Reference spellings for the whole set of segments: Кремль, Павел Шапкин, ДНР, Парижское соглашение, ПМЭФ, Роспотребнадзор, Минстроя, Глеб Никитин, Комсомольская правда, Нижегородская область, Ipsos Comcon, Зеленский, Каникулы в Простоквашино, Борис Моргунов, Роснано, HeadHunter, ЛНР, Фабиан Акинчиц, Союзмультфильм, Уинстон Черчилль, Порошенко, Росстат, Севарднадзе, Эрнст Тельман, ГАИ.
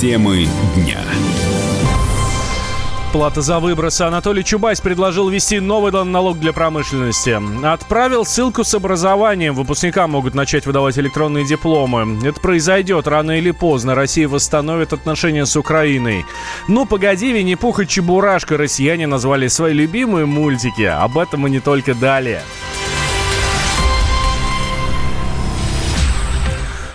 Темы дня. Плата за выбросы. Анатолий Чубайс предложил ввести новый налог для промышленности. Отправил ссылку с образованием. Выпускникам могут начать выдавать электронные дипломы. Это произойдет рано или поздно. Россия восстановит отношения с Украиной. Ну, погоди, Винни Пух и Чебурашка. Россияне назвали свои любимые мультики. Об этом и не только далее.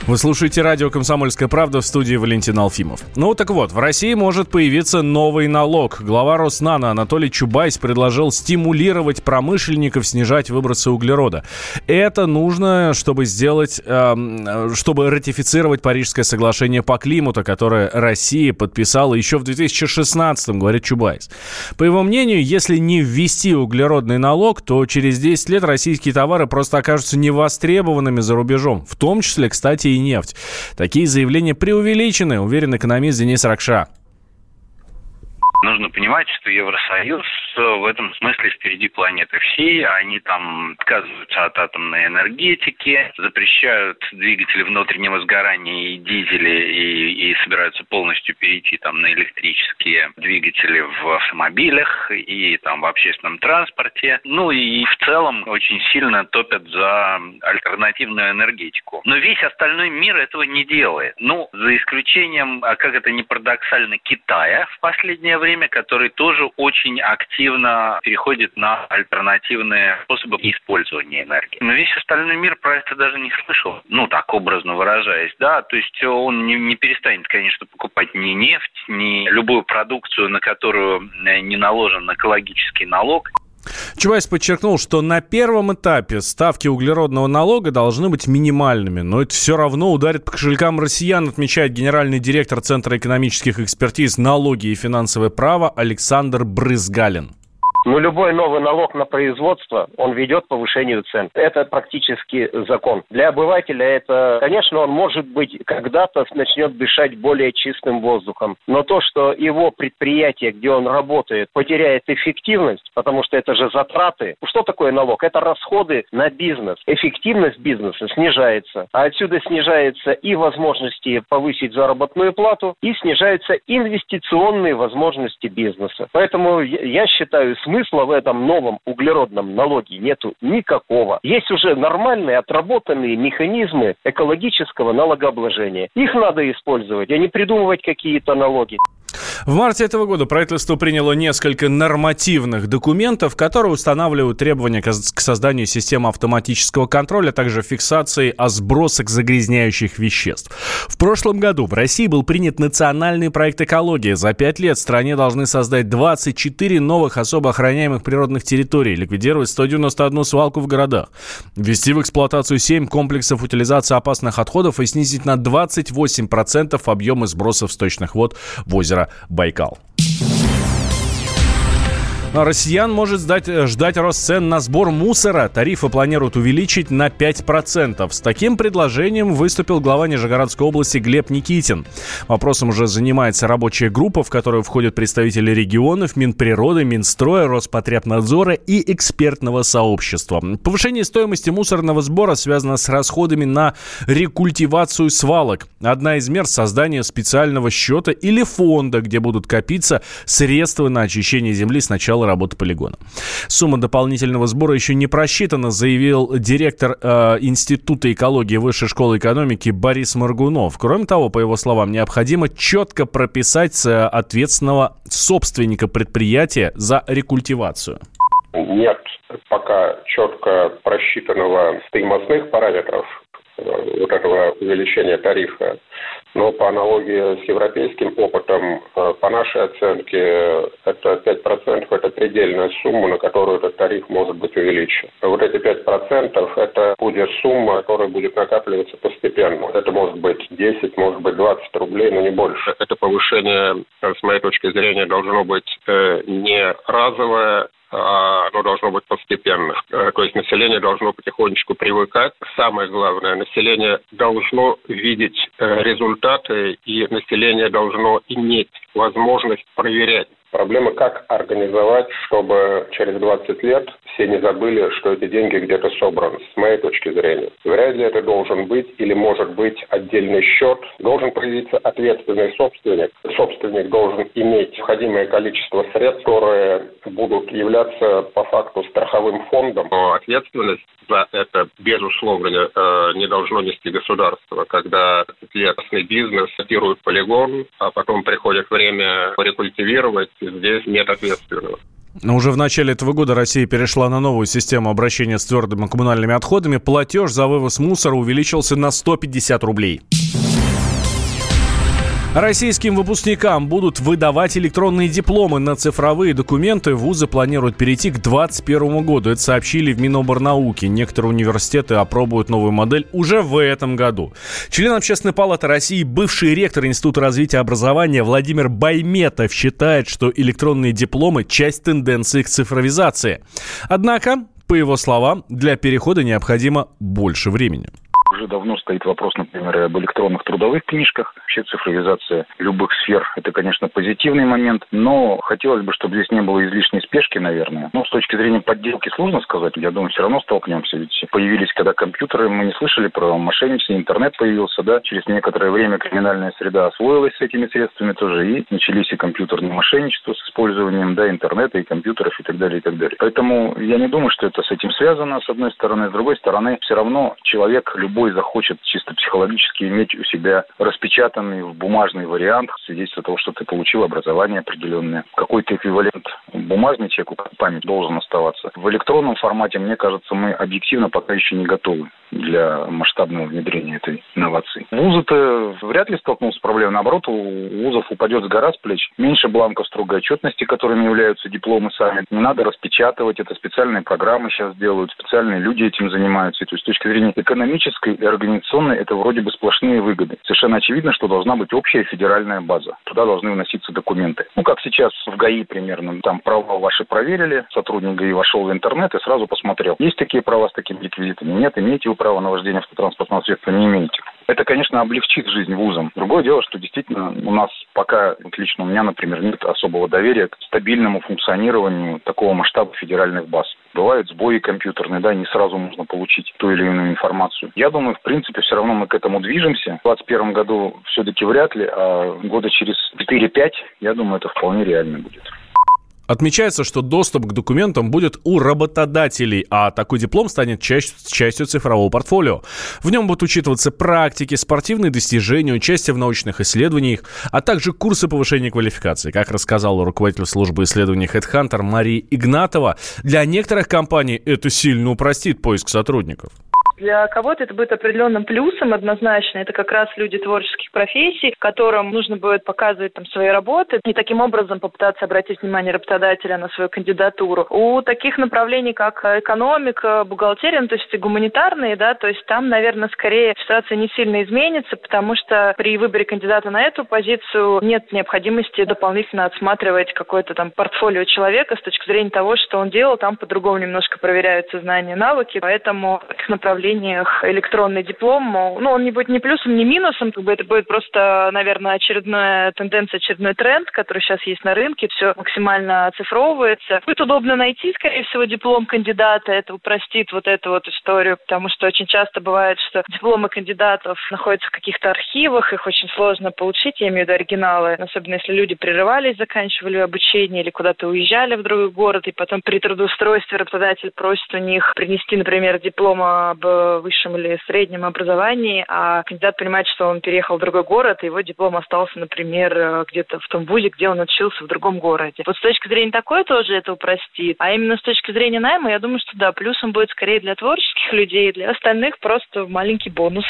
Вы слушаете радио «Комсомольская правда», в студии Валентин Алфимов. Ну так вот, в России может появиться новый налог. Глава Роснано Анатолий Чубайс предложил стимулировать промышленников снижать выбросы углерода. Это нужно, чтобы ратифицировать Парижское соглашение по климату, которое Россия подписала еще в 2016-м, говорит Чубайс. По его мнению, если не ввести углеродный налог, то через 10 лет российские товары просто окажутся невостребованными за рубежом, в том числе, кстати, и нефть. Такие заявления преувеличены, уверен экономист Денис Ракша. Нужно понимать, что Евросоюз в этом смысле впереди планеты всей. Они там отказываются от атомной энергетики, запрещают двигатели внутреннего сгорания и дизели, и собираются полностью перейти там на электрические двигатели в автомобилях и там в общественном транспорте. Ну и в целом очень сильно топят за альтернативную энергетику. Но весь остальной мир этого не делает. Ну, за исключением, как это ни парадоксально, Китая в последнее время, который тоже очень активно переходит на альтернативные способы использования энергии. Но весь остальной мир про это даже не слышал. Ну, так образно выражаясь, да. То есть он не перестанет, конечно, покупать ни нефть, ни любую продукцию, на которую не наложен экологический налог. Чубайс подчеркнул, что на первом этапе ставки углеродного налога должны быть минимальными, но это все равно ударит по кошелькам россиян, отмечает генеральный директор Центра экономических экспертиз «Налоги и финансовое право» Александр Брызгалин. Но любой новый налог на производство, он ведет к повышению цен. Это практически закон. Для обывателя это, конечно, он, может быть, когда-то начнет дышать более чистым воздухом. Но то, что его предприятие, где он работает, потеряет эффективность, потому что это же затраты. Что такое налог? Это расходы на бизнес. Эффективность бизнеса снижается. А отсюда снижаются и возможности повысить заработную плату, и снижаются инвестиционные возможности бизнеса. Поэтому я считаю, смысла в этом новом углеродном налоге нету никакого. Есть уже нормальные отработанные механизмы экологического налогообложения. Их надо использовать, а не придумывать какие-то налоги. В марте этого года правительство приняло несколько нормативных документов, которые устанавливают требования к созданию системы автоматического контроля, а также фиксации о сбросах загрязняющих веществ. В прошлом году в России был принят национальный проект экологии. За 5 лет в стране должны создать 24 новых особо охраняемых природных территорий, ликвидировать 191 свалку в городах, ввести в эксплуатацию 7 комплексов утилизации опасных отходов и снизить на 28% объемы сбросов сточных вод в озеро Байкал. Россиян может ждать рост цен на сбор мусора. Тарифы планируют увеличить на 5%. С таким предложением выступил глава Нижегородской области Глеб Никитин. Вопросом уже занимается рабочая группа, в которую входят представители регионов, Минприроды, Минстроя, Роспотребнадзора и экспертного сообщества. Повышение стоимости мусорного сбора связано с расходами на рекультивацию свалок. Одна из мер — создание специального счета или фонда, где будут копиться средства на очищение земли с начала работы полигона. Сумма дополнительного сбора еще не просчитана, заявил директор Института экологии Высшей школы экономики Борис Моргунов. Кроме того, по его словам, необходимо четко прописать ответственного собственника предприятия за рекультивацию. Нет пока четко просчитанного стоимостных параметров вот этого увеличения тарифа. Но по аналогии с европейским опытом, по нашей оценке, это 5% – это предельная сумма, на которую этот тариф может быть увеличен. Вот эти 5% – это будет сумма, которая будет накапливаться постепенно. Это может быть 10, может быть 20 рублей, но не больше. Это повышение, с моей точки зрения, должно быть не разовое, оно должно быть постепенно. То есть население должно потихонечку привыкать. Самое главное, население должно видеть результаты, и население должно иметь возможность проверять Проблема, как организовать, чтобы через 20 лет все не забыли, что эти деньги где-то собраны, с моей точки зрения. Вряд ли это должен быть или может быть отдельный счет. Должен появиться ответственный собственник. Собственник должен иметь необходимое количество средств, которые будут являться по факту страховым фондом. Но ответственность за это, безусловно, не должно нести государство, когда лесный бизнес сатирует полигон, а потом приходит время рекультивировать. Здесь нет ответственного. Но уже в начале этого года Россия перешла на новую систему обращения с твердыми коммунальными отходами. Платеж за вывоз мусора увеличился на 150 рублей. Российским выпускникам будут выдавать электронные дипломы на цифровые документы. Вузы планируют перейти к 2021 году. Это сообщили в Минобрнауки. Некоторые университеты опробуют новую модель уже в этом году. Член Общественной палаты России, бывший ректор Института развития образования Владимир Байметов считает, что электронные дипломы – часть тенденции к цифровизации. Однако, по его словам, для перехода необходимо больше времени. Уже давно стоит вопрос, например, об электронных трудовых книжках. Вообще цифровизация любых сфер – это, конечно, позитивный момент, но хотелось бы, чтобы здесь не было излишней спешки, наверное. Но с точки зрения подделки сложно сказать. Я думаю, все равно столкнемся. Ведь появились, когда компьютеры, мы не слышали про мошенничество, интернет появился, да. Через некоторое время криминальная среда освоилась с этими средствами тоже, и начались и компьютерные мошенничества с использованием, да, интернета и компьютеров и так далее, и так далее. Поэтому я не думаю, что это с этим связано, с одной стороны. С другой стороны, все равно человек, любой захочет чисто психологически иметь у себя распечатанный в бумажный вариант свидетельство того, что ты получил образование определенное. Какой-то эквивалент бумажный человеку, как память, должен оставаться. В электронном формате, мне кажется, мы объективно пока еще не готовы для масштабного внедрения этой инновации. Вузы-то вряд ли столкнулся с проблемой. Наоборот, у вузов упадет с гора с плеч. Меньше бланков строгой отчетности, которыми являются дипломы сами. Не надо распечатывать. Это специальные программы сейчас делают. Специальные люди этим занимаются. То есть с точки зрения экономической и организационной это вроде бы сплошные выгоды. Совершенно очевидно, что должна быть общая федеральная база. Туда должны вноситься документы. Ну, как сейчас в ГАИ примерно. Там права ваши проверили, сотрудник ГАИ вошел в интернет и сразу посмотрел. Есть такие права с такими реквизитами? Нет, имеете вы право на вождение автотранспортного средства? Не имеете. Это, конечно, облегчит жизнь вузам. Другое дело, что действительно у нас пока, вот лично у меня, например, нет особого доверия к стабильному функционированию такого масштаба федеральных баз. Бывают сбои компьютерные, да, не сразу можно получить ту или иную информацию. Я думаю, в принципе, все равно мы к этому движемся. В 2021 году все-таки вряд ли, а года через 4-5, я думаю, это вполне реально будет. Отмечается, что доступ к документам будет у работодателей, а такой диплом станет частью цифрового портфолио. В нем будут учитываться практики, спортивные достижения, участие в научных исследованиях, а также курсы повышения квалификации. Как рассказала руководитель службы исследований HeadHunter Мария Игнатова, для некоторых компаний это сильно упростит поиск сотрудников. Для кого-то это будет определенным плюсом однозначно. Это как раз люди творческих профессий, которым нужно будет показывать там свои работы и таким образом попытаться обратить внимание работодателя на свою кандидатуру. У таких направлений, как экономика, бухгалтерия, ну, то есть и гуманитарные, да, то есть там, наверное, скорее ситуация не сильно изменится, потому что при выборе кандидата на эту позицию нет необходимости дополнительно отсматривать какое-то там портфолио человека с точки зрения того, что он делал. Там по-другому немножко проверяются знания, навыки, поэтому в таких направлениях электронный диплом, ну, он не будет ни плюсом, ни минусом, как бы это будет просто, наверное, очередная тенденция, очередной тренд, который сейчас есть на рынке, все максимально оцифровывается. Будет удобно найти, скорее всего, диплом кандидата, это упростит вот эту вот историю, потому что очень часто бывает, что дипломы кандидатов находятся в каких-то архивах, их очень сложно получить, я имею в виду оригиналы, особенно если люди прерывались, заканчивали обучение или куда-то уезжали в другой город, и потом при трудоустройстве работодатель просит у них принести, например, диплом об высшем или среднем образовании, а кандидат понимает, что он переехал в другой город, и его диплом остался, например, где-то в том вузе, где он учился в другом городе. Вот с точки зрения такой тоже это упростит. А именно с точки зрения найма, я думаю, что да, плюсом будет скорее для творческих людей, для остальных просто маленький бонус.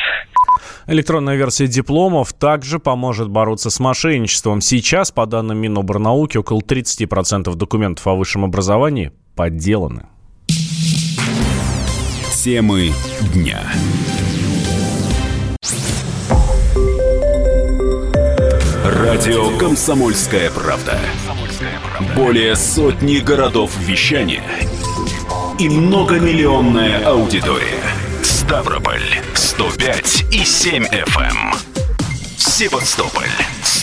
Электронная версия дипломов также поможет бороться с мошенничеством. Сейчас, по данным Минобрнауки, около 30% документов о высшем образовании подделаны. Темы дня. Радио «Комсомольская правда». Более сотни городов вещания и многомиллионная аудитория. Ставрополь 105,7 FM. Севастополь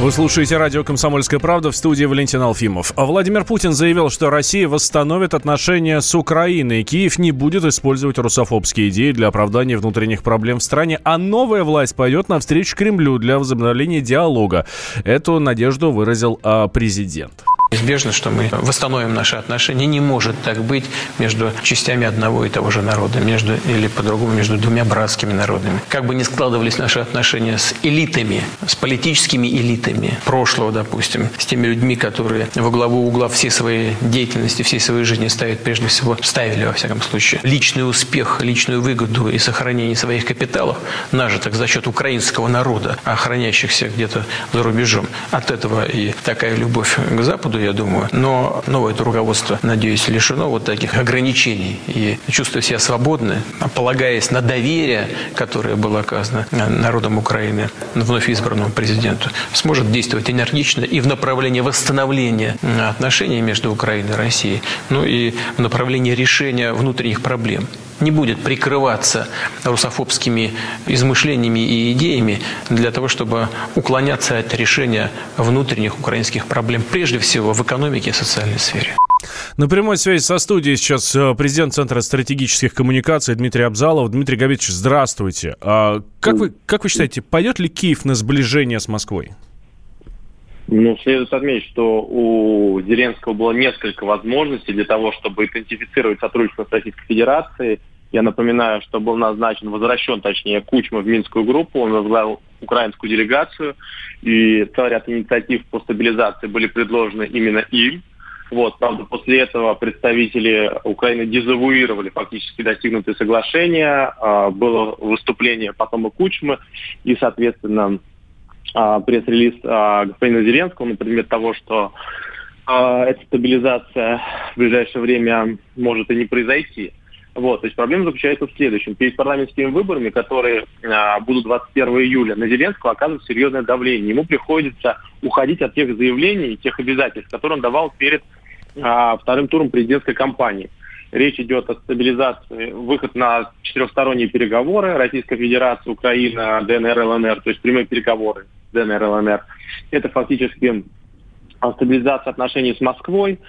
Вы слушаете радио «Комсомольская правда», в студии Валентин Алфимов. Владимир Путин заявил, что Россия восстановит отношения с Украиной. Киев не будет использовать русофобские идеи для оправдания внутренних проблем в стране, а новая власть пойдет навстречу Кремлю для возобновления диалога. Эту надежду выразил президент. Неизбежно, что мы восстановим наши отношения. Не может так быть между частями одного и того же народа, или по-другому между двумя братскими народами. Как бы ни складывались наши отношения с элитами, с политическими элитами прошлого, допустим, с теми людьми, которые во главу угла всей своей деятельности, всей своей жизни ставили, во всяком случае, личный успех, личную выгоду и сохранение своих капиталов, нажитых за счет украинского народа, а хранящихся где-то за рубежом. От этого и такая любовь к Западу, я думаю. Но новое руководство, надеюсь, лишено вот таких ограничений и чувствуя себя свободно, полагаясь на доверие, которое было оказано народом Украины, вновь избранному президенту, сможет действовать энергично и в направлении восстановления отношений между Украиной и Россией, ну и в направлении решения внутренних проблем. Не будет прикрываться русофобскими измышлениями и идеями для того, чтобы уклоняться от решения внутренних украинских проблем, прежде всего в экономике и социальной сфере. На прямой связи со студией сейчас президент Центра стратегических коммуникаций Дмитрий Абзалов. Дмитрий Габитович, здравствуйте. Как вы считаете, пойдет ли Киев на сближение с Москвой? Ну, следует отметить, что у Зеленского было несколько возможностей для того, чтобы интенсифицировать сотрудничество с Российской Федерацией. Я напоминаю, что был возвращен Кучма в Минскую группу, он возглавил украинскую делегацию, и целый ряд инициатив по стабилизации были предложены именно им. Правда, после этого представители Украины дезавуировали фактически достигнутые соглашения, было выступление потом и Кучмы, и, соответственно, пресс-релиз господина Зеленского, например, того, что эта стабилизация в ближайшее время может и не произойти. То есть проблема заключается в следующем. Перед парламентскими выборами, которые будут 21 июля, на Зеленского оказывают серьезное давление. Ему приходится уходить от тех заявлений и тех обязательств, которые он давал перед вторым туром президентской кампании. Речь идет о стабилизации, выход на четырехсторонние переговоры Российской Федерации, Украина, ДНР, ЛНР, то есть прямые переговоры ДНР, ЛНР. Это фактически стабилизация отношений с Москвой,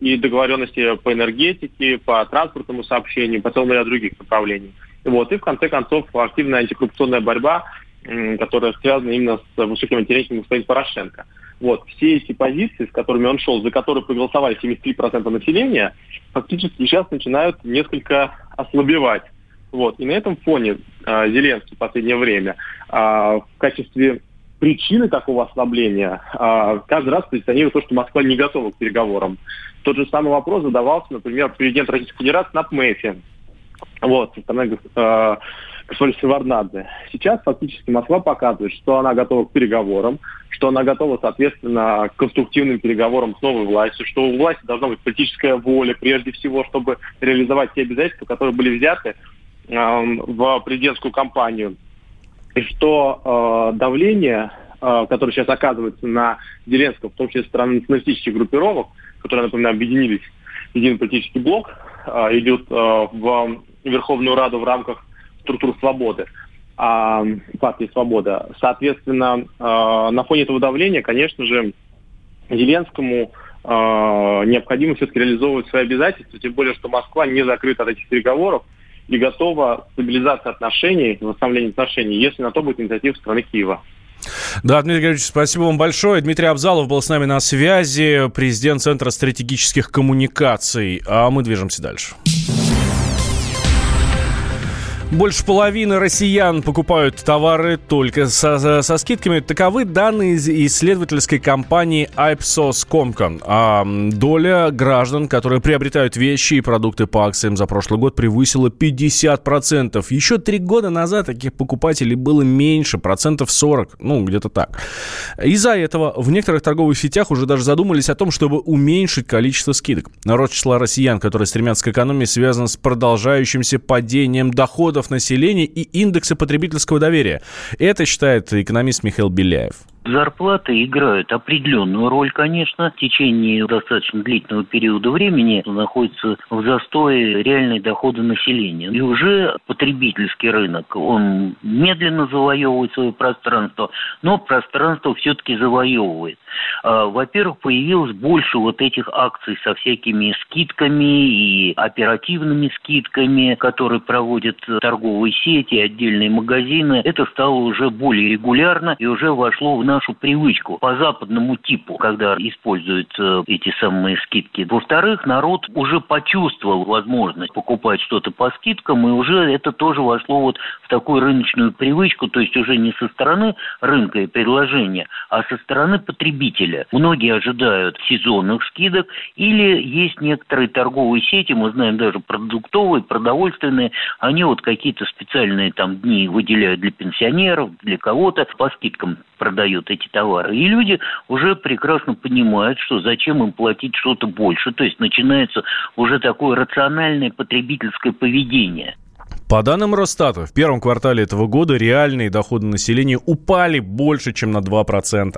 и договоренности по энергетике, по транспортному сообщению, по целому ряду других направлений. И в конце концов активная антикоррупционная борьба, которая связана именно с высоким интересом господина Порошенко. Все эти позиции, с которыми он шел, за которые проголосовали 73% населения, фактически сейчас начинают несколько ослабевать. И на этом фоне Зеленский в последнее время в качестве причины такого ослабления каждый раз позиционирует то, что Москва не готова к переговорам. Тот же самый вопрос задавался, например, президент Российской Федерации на ПМЭФе. Со стороны Севарднадзе. Сейчас фактически Москва показывает, что она готова к переговорам, что она готова, соответственно, к конструктивным переговорам с новой властью, что у власти должна быть политическая воля, прежде всего, чтобы реализовать те обязательства, которые были взяты в президентскую кампанию. И что давление, которое сейчас оказывается на Зеленского, в том числе со стороны националистических группировок, которые, напоминаю, объединились в единый политический блок, идет в Верховную Раду в рамках структур свободы, партии «Свобода». Соответственно, на фоне этого давления, конечно же, Зеленскому необходимо все-таки реализовывать свои обязательства, тем более, что Москва не закрыта от этих переговоров и готова к стабилизации отношений, восстановлению отношений, если на то будет инициатива страны Киева. Да, Дмитрий Григорьевич, спасибо вам большое. Дмитрий Абзалов был с нами на связи, президент Центра стратегических коммуникаций. А мы движемся дальше. Больше половины россиян покупают товары только со скидками. Таковы данные из исследовательской компании Ipsos Comcon. А доля граждан, которые приобретают вещи и продукты по акциям за прошлый год, превысила 50%. Еще 3 года назад таких покупателей было меньше, 40%, ну, где-то так. Из-за этого в некоторых торговых сетях уже даже задумались о том, чтобы уменьшить количество скидок. Рост числа россиян, которые стремятся к экономии, связан с продолжающимся падением доходов населения и индекса потребительского доверия. Это считает экономист Михаил Беляев. Зарплаты играют определенную роль, конечно. В течение достаточно длительного периода времени находятся в застое реальные доходы населения. И уже потребительский рынок, он медленно завоевывает свое пространство, но пространство все-таки завоевывает. Во-первых, появилось больше вот этих акций со всякими скидками и оперативными скидками, которые проводят торговые сети, отдельные магазины. Это стало уже более регулярно и уже вошло в нашу привычку по западному типу, когда используют эти самые скидки. Во-вторых, народ уже почувствовал возможность покупать что-то по скидкам, и уже это тоже вошло вот в такую рыночную привычку, то есть уже не со стороны рынка и предложения, а со стороны потребителя. Многие ожидают сезонных скидок, или есть некоторые торговые сети, мы знаем даже продуктовые, продовольственные, они вот какие-то специальные там дни выделяют для пенсионеров, для кого-то, по скидкам продают эти товары. И люди уже прекрасно понимают, что зачем им платить что-то больше. То есть начинается уже такое рациональное потребительское поведение. По данным Росстата, в первом квартале этого года реальные доходы населения упали больше, чем на 2%.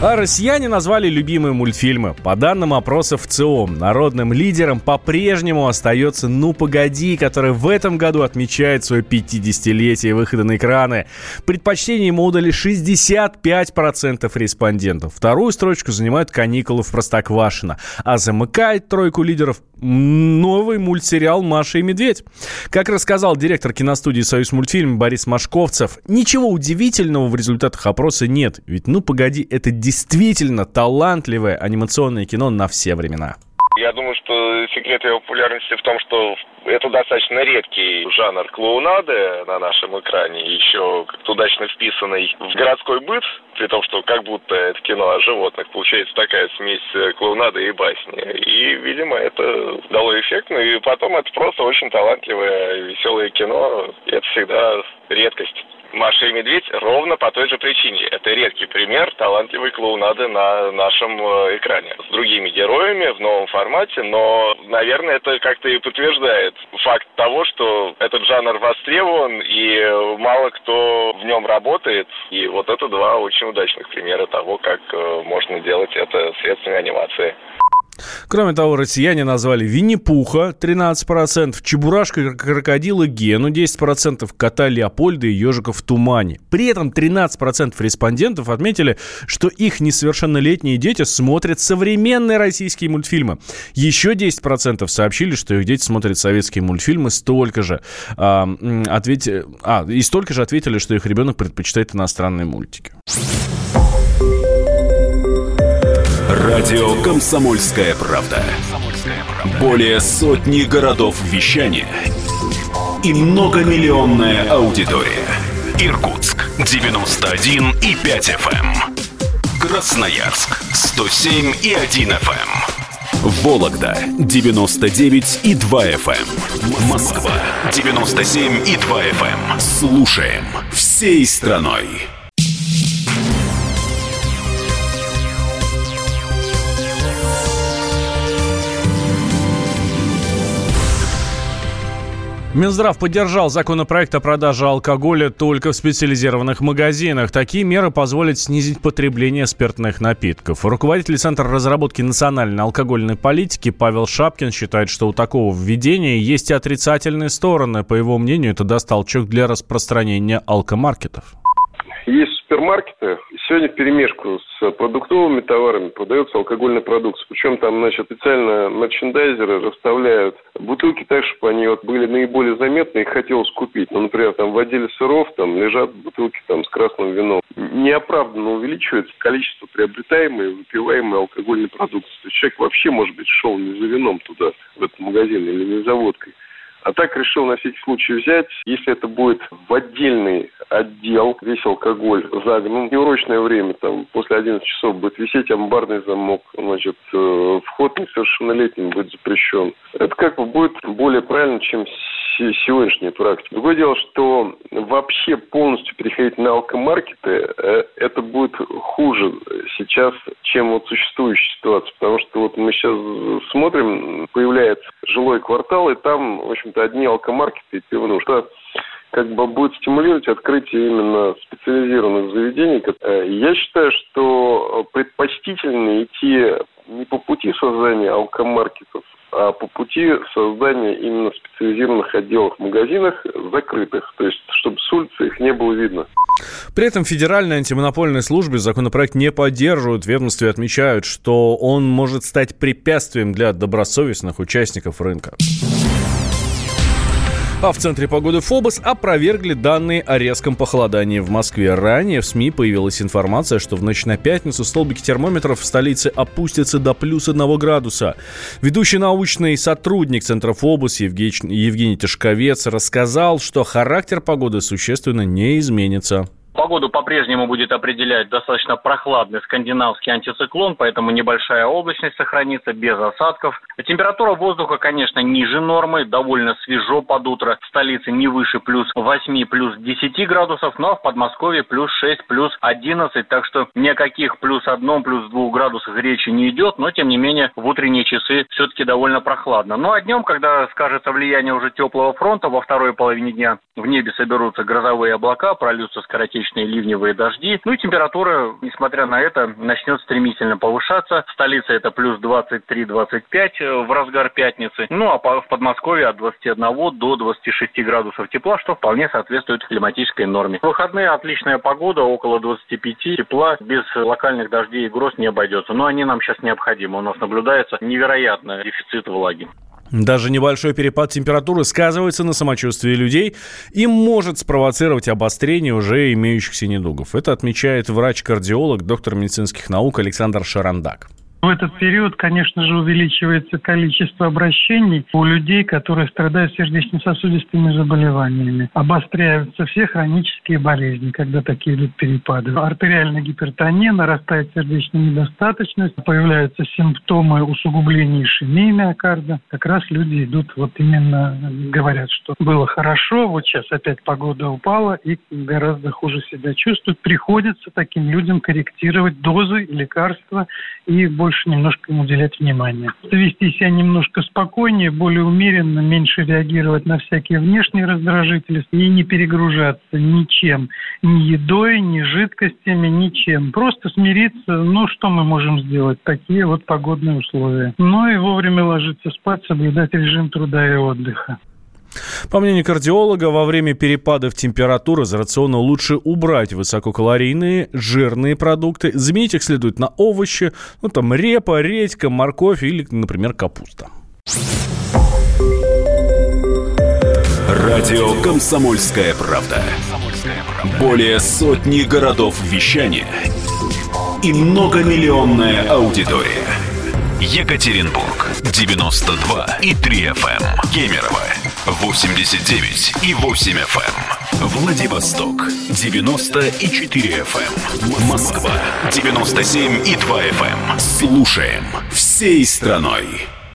А россияне назвали любимые мультфильмы. По данным опроса ВЦИОМ, народным лидером по-прежнему остается «Ну, погоди!», который в этом году отмечает свое 50-летие выхода на экраны. Предпочтение ему удали 65% респондентов. Вторую строчку занимают «Каникулы в Простоквашино». А замыкает тройку лидеров новый мультсериал «Маша и Медведь». Как рассказал директор киностудии «Союзмультфильм» Борис Моргунов, ничего удивительного в результатах опроса нет. Ведь «Ну, погоди!» — это действительно талантливое анимационное кино на все времена. Я думаю, что секрет его популярности в том, что это достаточно редкий жанр клоунады на нашем экране, еще как-то удачно вписанный в городской быт, при том, что как будто это кино о животных. Получается такая смесь клоунады и басни. И, видимо, это дало эффект. Ну и потом это просто очень талантливое, веселое кино. И это всегда редкость. «Маша и Медведь» ровно по той же причине. Это редкий пример талантливой клоунады на нашем экране. С другими героями, в новом формате, но, наверное, это как-то и подтверждает факт того, что этот жанр востребован, и мало кто в нем работает. И вот это два очень удачных примера того, как можно делать это средствами анимации. Кроме того, россияне назвали Винни-Пуха 13%, Чебурашка, крокодила Гену 10%, кота Леопольда и ежика в тумане. При этом 13% респондентов отметили, что их несовершеннолетние дети смотрят современные российские мультфильмы. Еще 10% сообщили, что их дети смотрят советские мультфильмы, столько же и столько же ответили, что их ребенок предпочитает иностранные мультики. Радио «Комсомольская правда». Более сотни городов вещания и многомиллионная аудитория. Иркутск 91,5 FM, Красноярск 107,1 FM, Вологда 99,2 FM, Москва 97,2 FM. Слушаем всей страной. Минздрав поддержал законопроект о продаже алкоголя только в специализированных магазинах. Такие меры позволят снизить потребление спиртных напитков. Руководитель Центра разработки национальной алкогольной политики Павел Шапкин считает, что у такого введения есть и отрицательные стороны. По его мнению, это даст толчок для распространения алкомаркетов. Есть супермаркеты. Сегодня вперемешку с продуктовыми товарами продается алкогольная продукция. Причем там, специально мерчендайзеры расставляют бутылки так, чтобы они были наиболее заметны и хотелось купить. Например, там в отделе сыров лежат бутылки с красным вином. Неоправданно увеличивается количество приобретаемой и выпиваемой алкогольной продукции. То есть человек вообще, может быть, шел не за вином туда, в этот магазин, или не за водкой, А так решил на всякий случай взять, если это будет в отдельный отдел, весь алкоголь загнан. Неурочное время, там, после 11 часов будет висеть амбарный замок, значит, вход несовершеннолетним будет запрещен. Это как бы будет более правильно, чем сегодняшняя практика. Другое дело, что вообще полностью переходить на алкомаркеты, это будет хуже сейчас, чем вот существующая ситуация. Потому что вот мы сейчас смотрим, появляется жилой квартал, и там, в общем-то, одни алкомаркеты и пивнушки. Как бы будет стимулировать открытие именно специализированных заведений. Я считаю, что предпочтительнее идти не по пути создания алкомаркетов, а по пути создания именно специализированных отделов в магазинах, закрытых, то есть, чтобы с улицы их не было видно. При этом федеральной антимонопольной службе законопроект не поддерживают. В ведомстве отмечают, что он может стать препятствием для добросовестных участников рынка. А в центре погоды Фобос опровергли данные о резком похолодании в Москве. Ранее в СМИ появилась информация, что в ночь на пятницу столбики термометров в столице опустятся до +1 градуса. Ведущий научный сотрудник центра Фобос Евгений Тишковец рассказал, что характер погоды существенно не изменится. Погоду по-прежнему будет определять достаточно прохладный скандинавский антициклон, поэтому небольшая облачность сохранится, без осадков. Температура воздуха, конечно, ниже нормы, довольно свежо под утро. В столице не выше +8, +10 градусов, но в Подмосковье +6, +11. Так что ни о каких +1, +2 градусах речи не идет, но, тем не менее, в утренние часы все-таки довольно прохладно. Ну а днем, когда скажется влияние уже теплого фронта, во второй половине дня в небе соберутся грозовые облака, прольются скоротечные ливневые дожди. Ну и температура, несмотря на это, начнет стремительно повышаться. В столице это +23-25 в разгар пятницы. Ну а в Подмосковье от 21 до 26 градусов тепла, что вполне соответствует климатической норме. В выходные отличная погода, около 25 тепла. Без локальных дождей и гроз не обойдется. Но они нам сейчас необходимы. У нас наблюдается невероятный дефицит влаги. Даже небольшой перепад температуры сказывается на самочувствии людей и может спровоцировать обострение уже имеющихся недугов. Это отмечает врач-кардиолог, доктор медицинских наук Александр Шарандак. В этот период, конечно же, увеличивается количество обращений у людей, которые страдают сердечно-сосудистыми заболеваниями. Обостряются все хронические болезни, когда такие идут перепады. Артериальная гипертония, нарастает сердечная недостаточность, появляются симптомы усугубления ишемии миокарда. Как раз люди идут, вот именно говорят, что было хорошо, вот сейчас опять погода упала и гораздо хуже себя чувствуют. Приходится таким людям корректировать дозы лекарства и больше немножко им уделять внимание. Вести себя немножко спокойнее, более умеренно, меньше реагировать на всякие внешние раздражители и не перегружаться ничем, ни едой, ни жидкостями, ничем. Просто смириться, ну что мы можем сделать, такие вот погодные условия. Ну и вовремя ложиться спать, соблюдать режим труда и отдыха. По мнению кардиолога, во время перепадов температуры из рациона лучше убрать высококалорийные, жирные продукты, заменить их следует на овощи, ну там репа, редька, морковь или, например, капуста. Радио «Комсомольская правда». Более сотни городов вещания и многомиллионная аудитория. Екатеринбург 92.3 FM, Кемерово 89.8 FM, Владивосток 90.4 FM, Москва 97.2 FM. Слушаем всей страной.